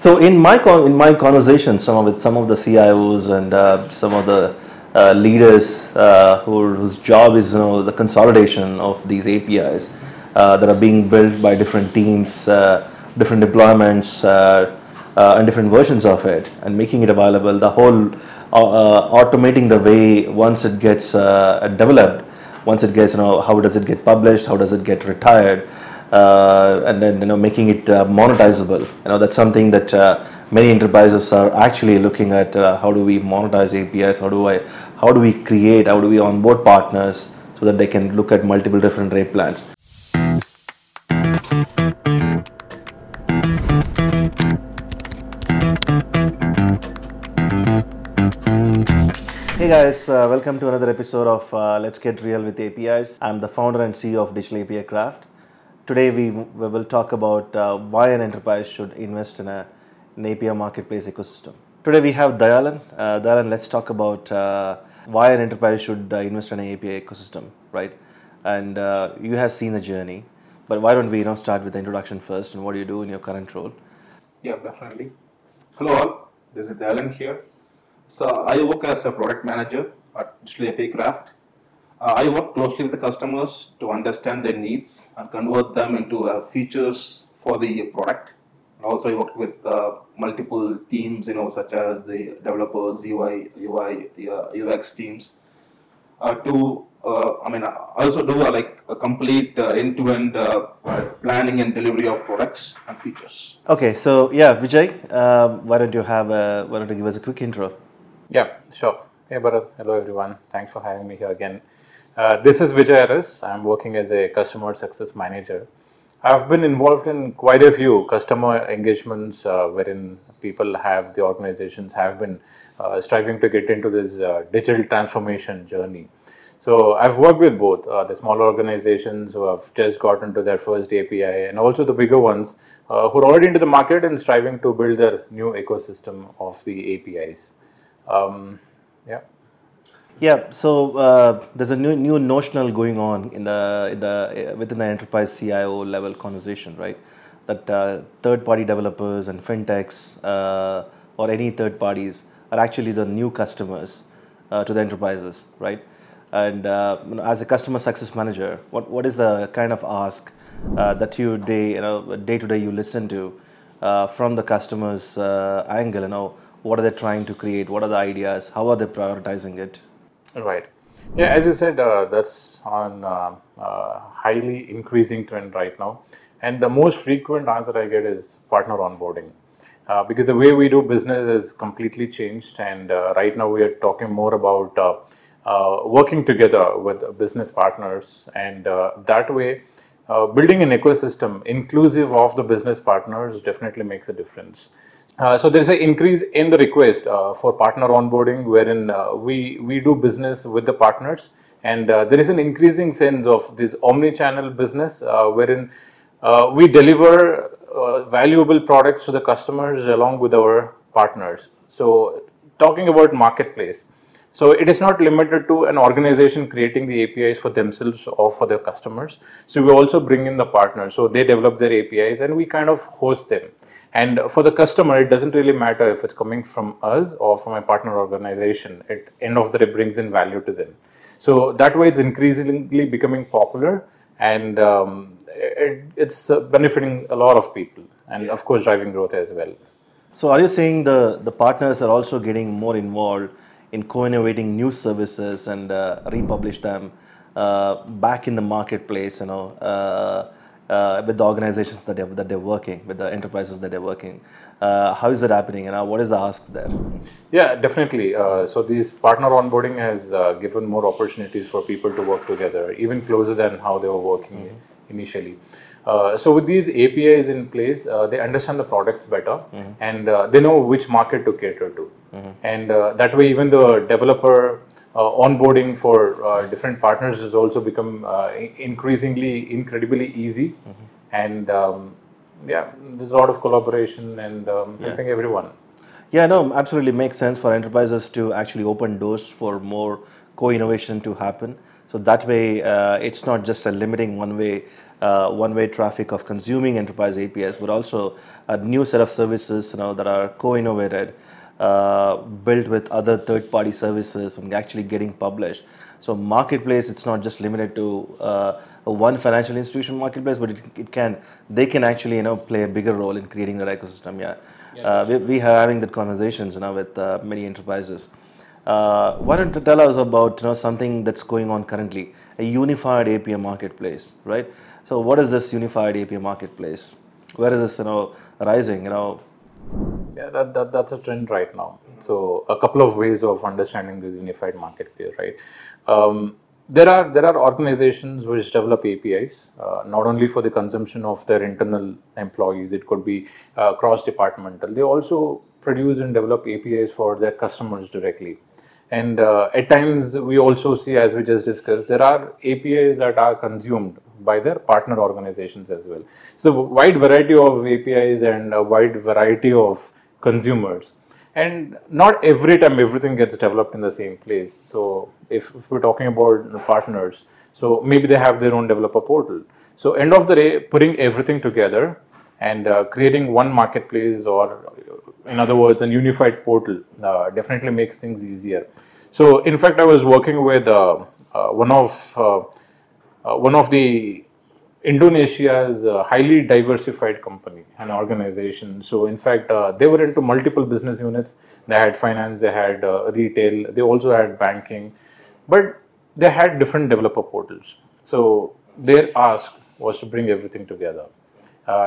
So in my conversations, some of the CIOs and some of the leaders whose job is the consolidation of these APIs that are being built by different teams, different deployments, and different versions of it, and making it available. The whole automating the way once it gets developed, once it gets how does it get published, how does it get retired. And then making it monetizable. That's something that many enterprises are actually looking at. How do we monetize APIs? How do we create? How do we onboard partners so that they can look at multiple different rate plans? Hey guys, welcome to another episode of Let's Get Real with APIs. I'm the founder and CEO of Digital API Craft. Today we will talk about why an enterprise should invest in an API Marketplace ecosystem. Today we have Dayalan. Dayalan, let's talk about why an enterprise should invest in an API ecosystem, right? And you have seen the journey, but why don't we start with the introduction first and what do you do in your current role? Yeah, definitely. Hello all, this is Dayalan here. So I work as a product manager at Digital API Craft. I work closely with the customers to understand their needs and convert them into features for the product. And also I work with multiple teams, such as the developers, UI, UX teams. I also do a complete end-to-end planning and delivery of products and features. Okay, so yeah, Vijay, why don't you give us a quick intro? Yeah, sure. Hey Bharat, hello everyone. Thanks for having me here again. This is Vijay Aris. I'm working as a customer success manager. I've been involved in quite a few customer engagements wherein organizations have been striving to get into this digital transformation journey. So I've worked with both the smaller organizations who have just gotten to their first API and also the bigger ones who are already into the market and striving to build their new ecosystem of the APIs. Yeah. So there's a new notional going on within the enterprise CIO level conversation, right? That third-party developers and fintechs or any third parties are actually the new customers to the enterprises, right? And as a customer success manager, what is the kind of ask that you day to day you listen to from the customer's angle? What are they trying to create? What are the ideas? How are they prioritizing it? Right. Yeah, as you said, that's on highly increasing trend right now. And the most frequent answer I get is partner onboarding. Because the way we do business is completely changed. And right now we are talking more about working together with business partners. And that way, building an ecosystem inclusive of the business partners definitely makes a difference. So there's an increase in the request for partner onboarding, wherein we do business with the partners, and there is an increasing sense of this omni-channel business, wherein we deliver valuable products to the customers along with our partners. So talking about marketplace, so it is not limited to an organization creating the APIs for themselves or for their customers. So we also bring in the partners, so they develop their APIs and we kind of host them. And for the customer, it doesn't really matter if it's coming from us or from a partner organization. At end of the day, it brings in value to them. So that way, it's increasingly becoming popular, and it's benefiting a lot of people, and of course, driving growth as well. So, are you saying the partners are also getting more involved in co-innovating new services and republish them back in the marketplace? With the organizations that they're working, with the enterprises that they're working. How is that happening and what is the ask there? Yeah, definitely. So this partner onboarding has given more opportunities for people to work together, even closer than how they were working initially. So with these APIs in place, they understand the products better and they know which market to cater to. And that way even the developer onboarding for different partners has also become incredibly easy, and there's a lot of collaboration and helping everyone. Yeah, no, absolutely makes sense for enterprises to actually open doors for more co-innovation to happen. So that way, it's not just a limiting one way one-way traffic of consuming enterprise APIs, but also a new set of services that are co-innovated, built with other third-party services and actually getting published. So marketplace, it's not just limited to one financial institution marketplace, but they can actually play a bigger role in creating that ecosystem. We are having that conversations with many enterprises. Why don't you tell us about something that's going on currently, a unified API marketplace, right? So what is this unified API marketplace? Where is this rising? Yeah, that's a trend right now. So a couple of ways of understanding this unified marketplace, right? There are organizations which develop APIs, not only for the consumption of their internal employees, it could be cross-departmental. They also produce and develop APIs for their customers directly. And at times, we also see, as we just discussed, there are APIs that are consumed by their partner organizations as well. So a wide variety of APIs and a wide variety of consumers. And not every time everything gets developed in the same place. So if we're talking about partners, so maybe they have their own developer portal. So end of the day, putting everything together and creating one marketplace, or in other words, a unified portal, definitely makes things easier. So in fact, I was working with one of the Indonesia's highly diversified company and organization. So in fact, they were into multiple business units. They had finance, they had retail, they also had banking, but they had different developer portals. So their ask was to bring everything together.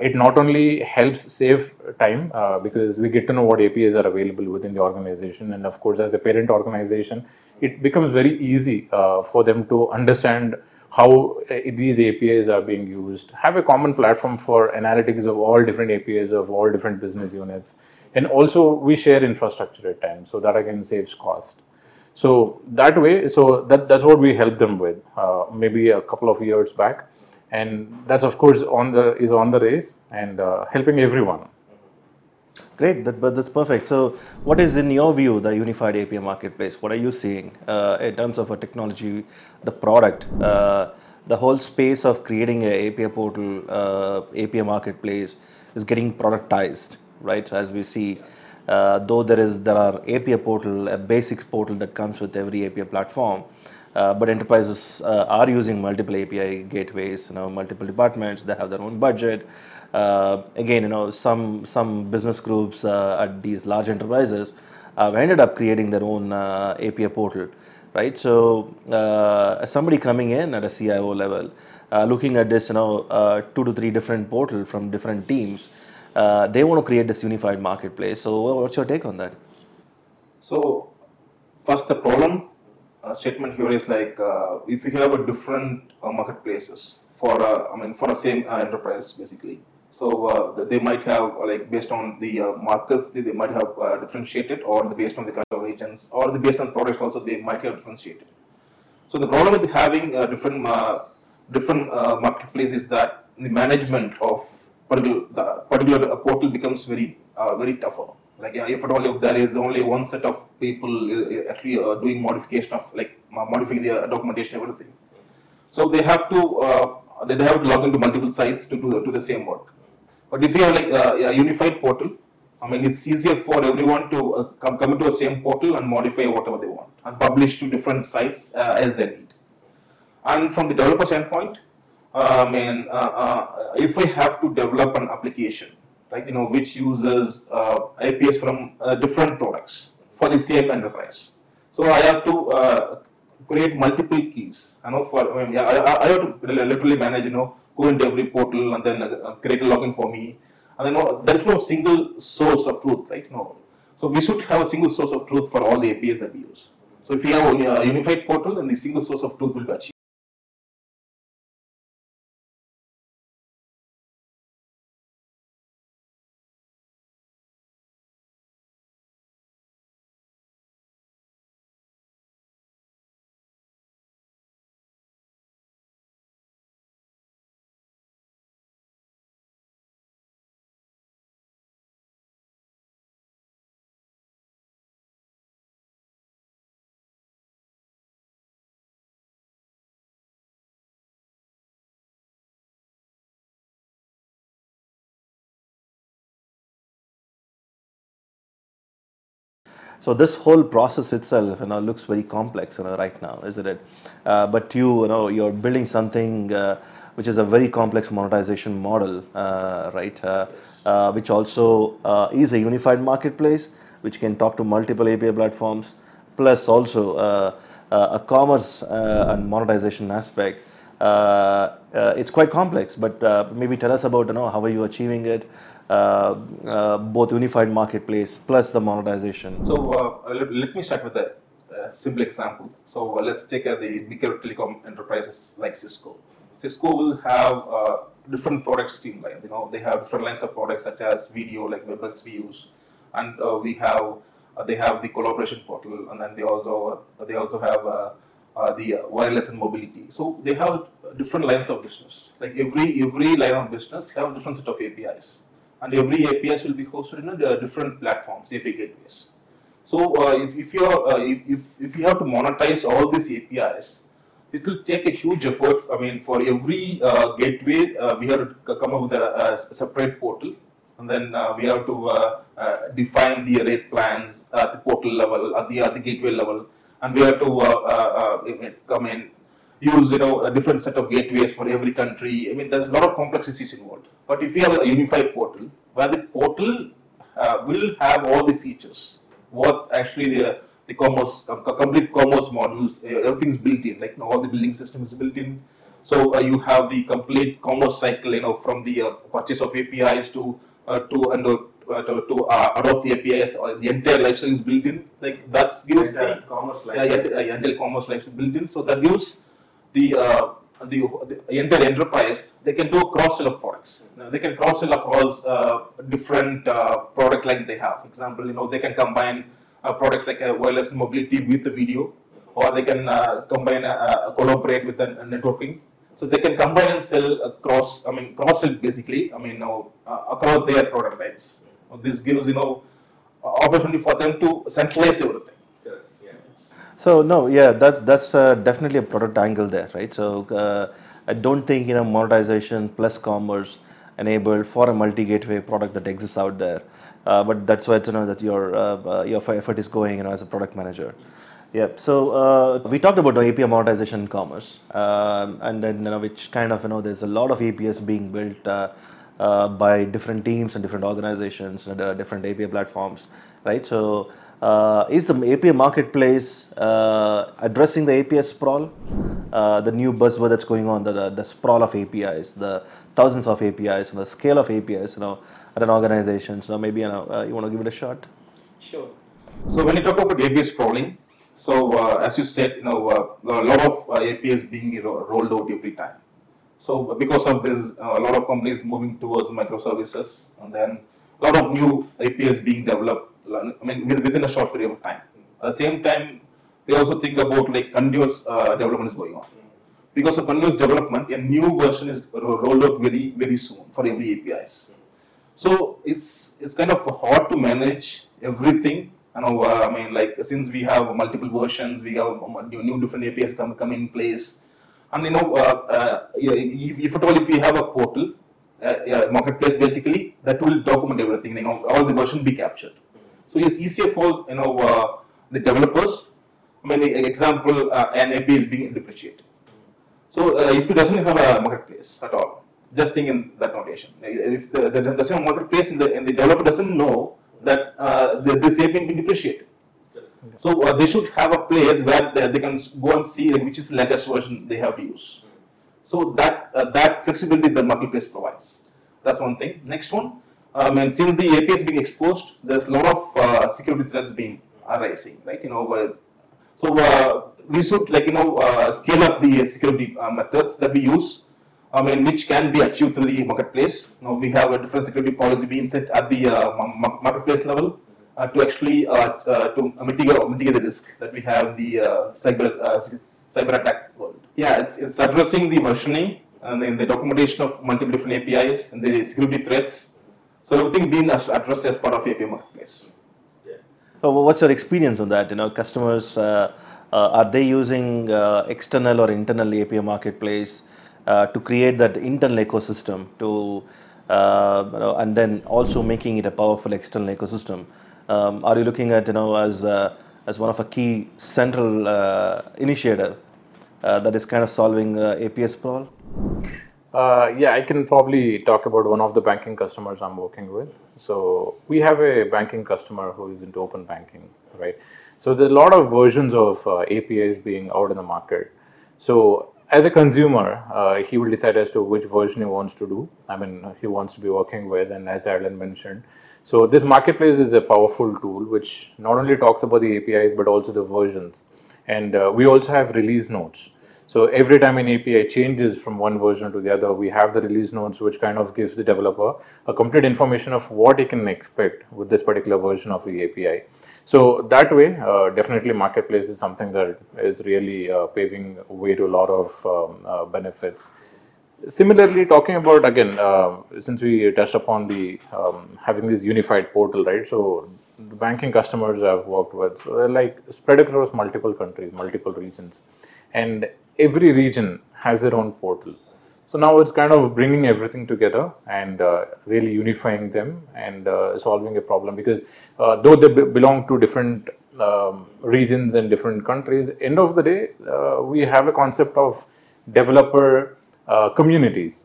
It not only helps save time because we get to know what APIs are available within the organization, and of course, as a parent organization, it becomes very easy for them to understand how these APIs are being used, have a common platform for analytics of all different APIs of all different business units. And also we share infrastructure at times, so that again saves cost. So that way, that's what we help them with maybe a couple of years back. And that's of course on the race and helping everyone. Great, that's perfect. So what is, in your view, the unified API marketplace? What are you seeing in terms of a technology, the product, the whole space of creating an API portal, API marketplace is getting productized, right? As we see, though there are API portal, a basic portal that comes with every API platform, but enterprises are using multiple API gateways, multiple departments, they have their own budget. Again, some business groups at these large enterprises have ended up creating their own API portal, right? So somebody coming in at a CIO level, looking at this, 2 to 3 different portals from different teams, they want to create this unified marketplace. So what's your take on that? So first, the problem statement here is like, if you have a different marketplaces for the same enterprise, basically. So they might have, like, based on the markets, they might have differentiated, or based on the kind of regions, or based on products also, they might have differentiated. So the problem with having different marketplace is that the management of particular portal becomes very tougher. Like, if at all, if there is only one set of people actually doing modification of, like, modifying their documentation, everything. So they have to log into multiple sites to do the same work. But if you have, like, a unified portal, it's easier for everyone to come into the same portal and modify whatever they want and publish to different sites as they need. And from the developer standpoint, if we have to develop an application, like, which uses APIs from different products for the same enterprise, so I have to create multiple keys. I have to literally manage, go into every portal and then create a login for me. And then there is no single source of truth, right? No. So we should have a single source of truth for all the APIs that we use. So if we have a unified portal, then the single source of truth will be achieved. So this whole process itself, looks very complex, right now, isn't it? But you're building something which is a very complex monetization model, right? Which also is a unified marketplace, which can talk to multiple API platforms, plus also a commerce and monetization aspect. It's quite complex, but maybe tell us about how are you achieving it, both unified marketplace plus the monetization. So let me start with a simple example. So let's take the bigger telecom enterprises like Cisco. Cisco will have different product streamlines. They have different lines of products such as video, like WebEx we use, and they have the collaboration portal, and then they also have the wireless and mobility. So they have different lines of business. Like every line of business have a different set of APIs, and every APIs will be hosted in different platforms, API gateways. So if you have to monetize all these APIs, it will take a huge effort. For every gateway, we have to come up with a separate portal, and then we have to define the rate plans at the portal level, at the gateway level. And we have to use a different set of gateways for every country. There's a lot of complexities involved. But if you have a unified portal, where the portal will have all the features, what actually the commerce, complete commerce models, everything's built in. Like all the billing system is built in. So you have the complete commerce cycle, from the purchase of APIs to adopt the APIs, or the entire lifestyle is built in. Like that gives the commerce lifestyle. Yeah, entire commerce lifestyle built in. So that gives the entire enterprise. They can do a cross sell of products. They can cross sell across different product lines they have. For example, they can combine products like wireless mobility with the video, or they can combine collaborate with the networking. So they can combine and sell across. Cross sell basically. Across their product lines. This gives opportunity for them to centralize everything. Yeah. So that's definitely a product angle there, right? So I don't think monetization plus commerce enabled for a multi-gateway product that exists out there. But that's where that your effort is going, as a product manager. Yeah. So we talked about API monetization and commerce, and then which kind of there's a lot of APIs being built. By different teams and different organizations and different API platforms, right? So is the API marketplace addressing the API sprawl, the new buzzword that's going on, the sprawl of APIs, the thousands of APIs and the scale of APIs, at an organization? So maybe you want to give it a shot? Sure. So when you talk about API sprawling, so as you said, a lot of APIs being rolled out every time. So because of this, a lot of companies moving towards microservices, and then a lot of new APIs being developed. Within a short period of time. At the same time, they also think about continuous development is going on. Because of continuous development, a new version is rolled out very, very soon for every APIs. So it's kind of hard to manage everything. Since we have multiple versions, we have new different APIs come in place. And if we have a portal, marketplace basically, that will document everything. All the versions be captured. So it's easier for the developers. Example, an API is being depreciated. So if it doesn't have a marketplace at all, just think in that notation. If there doesn't have a marketplace, and the developer doesn't know that this API is being depreciated. So they should have a place where they can go and see which is the latest version they have to use. So that flexibility the marketplace provides. That's one thing. Next one, since the API is being exposed, there's a lot of security threats being arising, right? So we should scale up the security methods that we use, which can be achieved through the marketplace. Now we have a different security policy being set at the marketplace level. To actually to mitigate the risk that we have the cyber attack world. Yeah, it's addressing the versioning and then the documentation of multiple different APIs and the security threats. So everything being addressed as part of API marketplace. Yeah. So what's your experience on that? Customers are they using external or internal API marketplace to create that internal ecosystem to and then also making it a powerful external ecosystem? Are you looking at as one of a key central initiative that is kind of solving API sprawl? Yeah, I can probably talk about one of the banking customers I'm working with. So we have a banking customer who is into open banking, right? So there are a lot of versions of APIs being out in the market. So as a consumer, he will decide as to which version he wants to do. I mean, he wants to be working with, and as Alan mentioned, so this marketplace is a powerful tool which not only talks about the APIs but also the versions. And we also have release notes. So every time an API changes from one version to the other, we have the release notes, which kind of gives the developer a complete information of what he can expect with this particular version of the API. So that way, definitely marketplace is something that is really paving way to a lot of benefits. Similarly, talking about, again, since we touched upon the having this unified portal, right? So the banking customers I've worked with, so they're like spread across multiple countries, multiple regions, and every region has their own portal. So now it's kind of bringing everything together and really unifying them and solving a problem, because though they belong to different regions and different countries, end of the day, we have a concept of developer communities.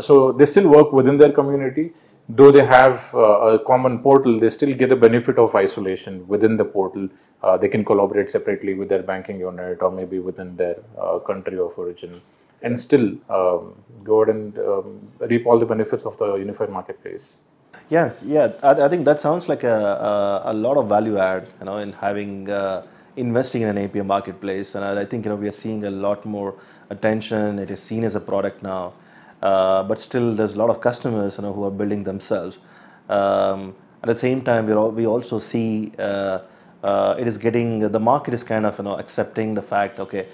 So they still work within their community, though they have a common portal, they still get the benefit of isolation within the portal. They can collaborate separately with their banking unit or maybe within their country of origin, and still go ahead and reap all the benefits of the unified marketplace. Yes, yeah, I think that sounds like a lot of value add, in having investing in an API marketplace, and I think we are seeing a lot more attention. It is seen as a product now, but still there's a lot of customers who are building themselves. At the same time, we also see it is getting, the market is kind of accepting the fact. Okay,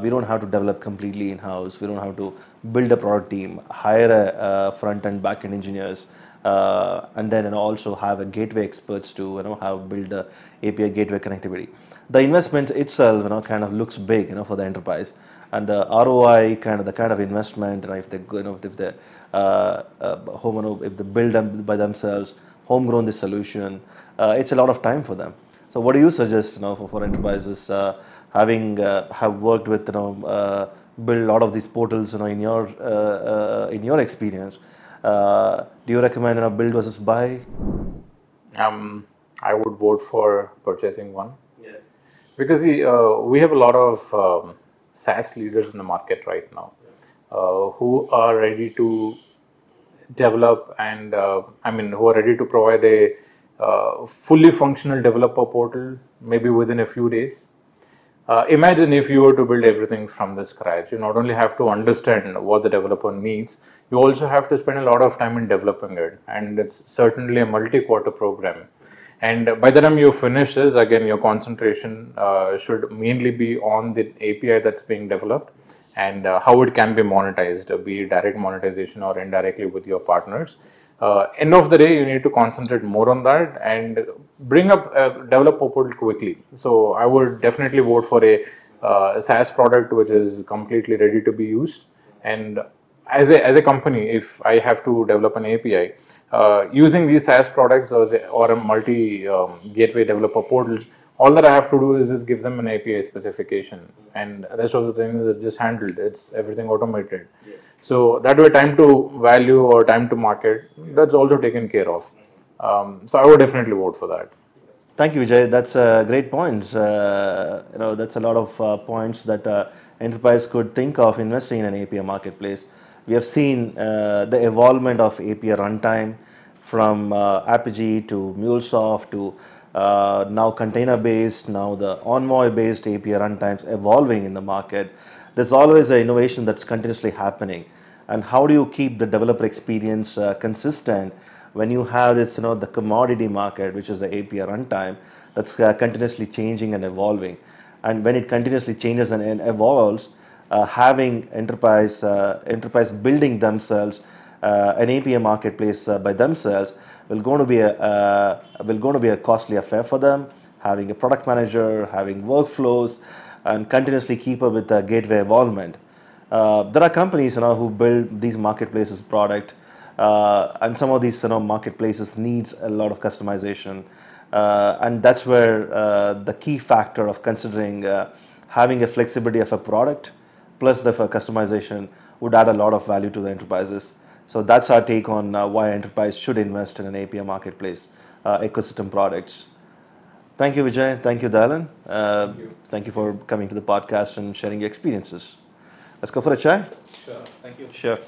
we don't have to develop completely in-house. We don't have to build a product team, hire a front-end, back-end engineers, and then also have a gateway experts to have build the API gateway connectivity. The investment itself, kind of looks big, for the enterprise, and the ROI, kind of investment, if they if they build them by themselves, homegrown this solution, it's a lot of time for them. So what do you suggest, for enterprises having have worked with, build a lot of these portals, in your experience? Do you recommend build versus buy? I would vote for purchasing one. Because we have a lot of SaaS leaders in the market right now who are ready to develop and who are ready to provide a fully functional developer portal maybe within a few days. Imagine if you were to build everything from the scratch. You not only have to understand what the developer needs, you also have to spend a lot of time in developing it, and it's certainly a multi-quarter program. And by the time you finish this, again, your concentration should mainly be on the API that's being developed and how it can be monetized, be it direct monetization or indirectly with your partners. End of the day, you need to concentrate more on that and bring up a developer portal quickly. So I would definitely vote for a SaaS product which is completely ready to be used. And as a company, if I have to develop an API, using these SaaS products or a multi-gateway developer portals, all that I have to do is just give them an API specification, and the rest of the things are just handled. It's everything automated. Yeah. So that way, time to value or time to market, that's also taken care of. So I would definitely vote for that. Thank you, Vijay. That's great points. That's a lot of points that enterprise could think of investing in an API marketplace. We have seen the evolvement of API runtime from Apigee to MuleSoft to now container-based, now the Envoy-based API runtimes evolving in the market. There's always an innovation that's continuously happening. And how do you keep the developer experience consistent when you have this, the commodity market, which is the API runtime, that's continuously changing and evolving? And when it continuously changes and evolves, having enterprise building themselves an API marketplace by themselves will going to be a costly affair for them. Having a product manager, having workflows, and continuously keep up with the gateway involvement. There are companies who build these marketplaces product And some of these marketplaces needs a lot of customization. And that's where the key factor of considering having a flexibility of a product plus the customization would add a lot of value to the enterprises. So that's our take on why enterprise should invest in an API marketplace ecosystem products. Thank you, Vijay. Thank you, Dayalan. Thank you for coming to the podcast and sharing your experiences. Let's go for a chai. Sure. Thank you. Sure.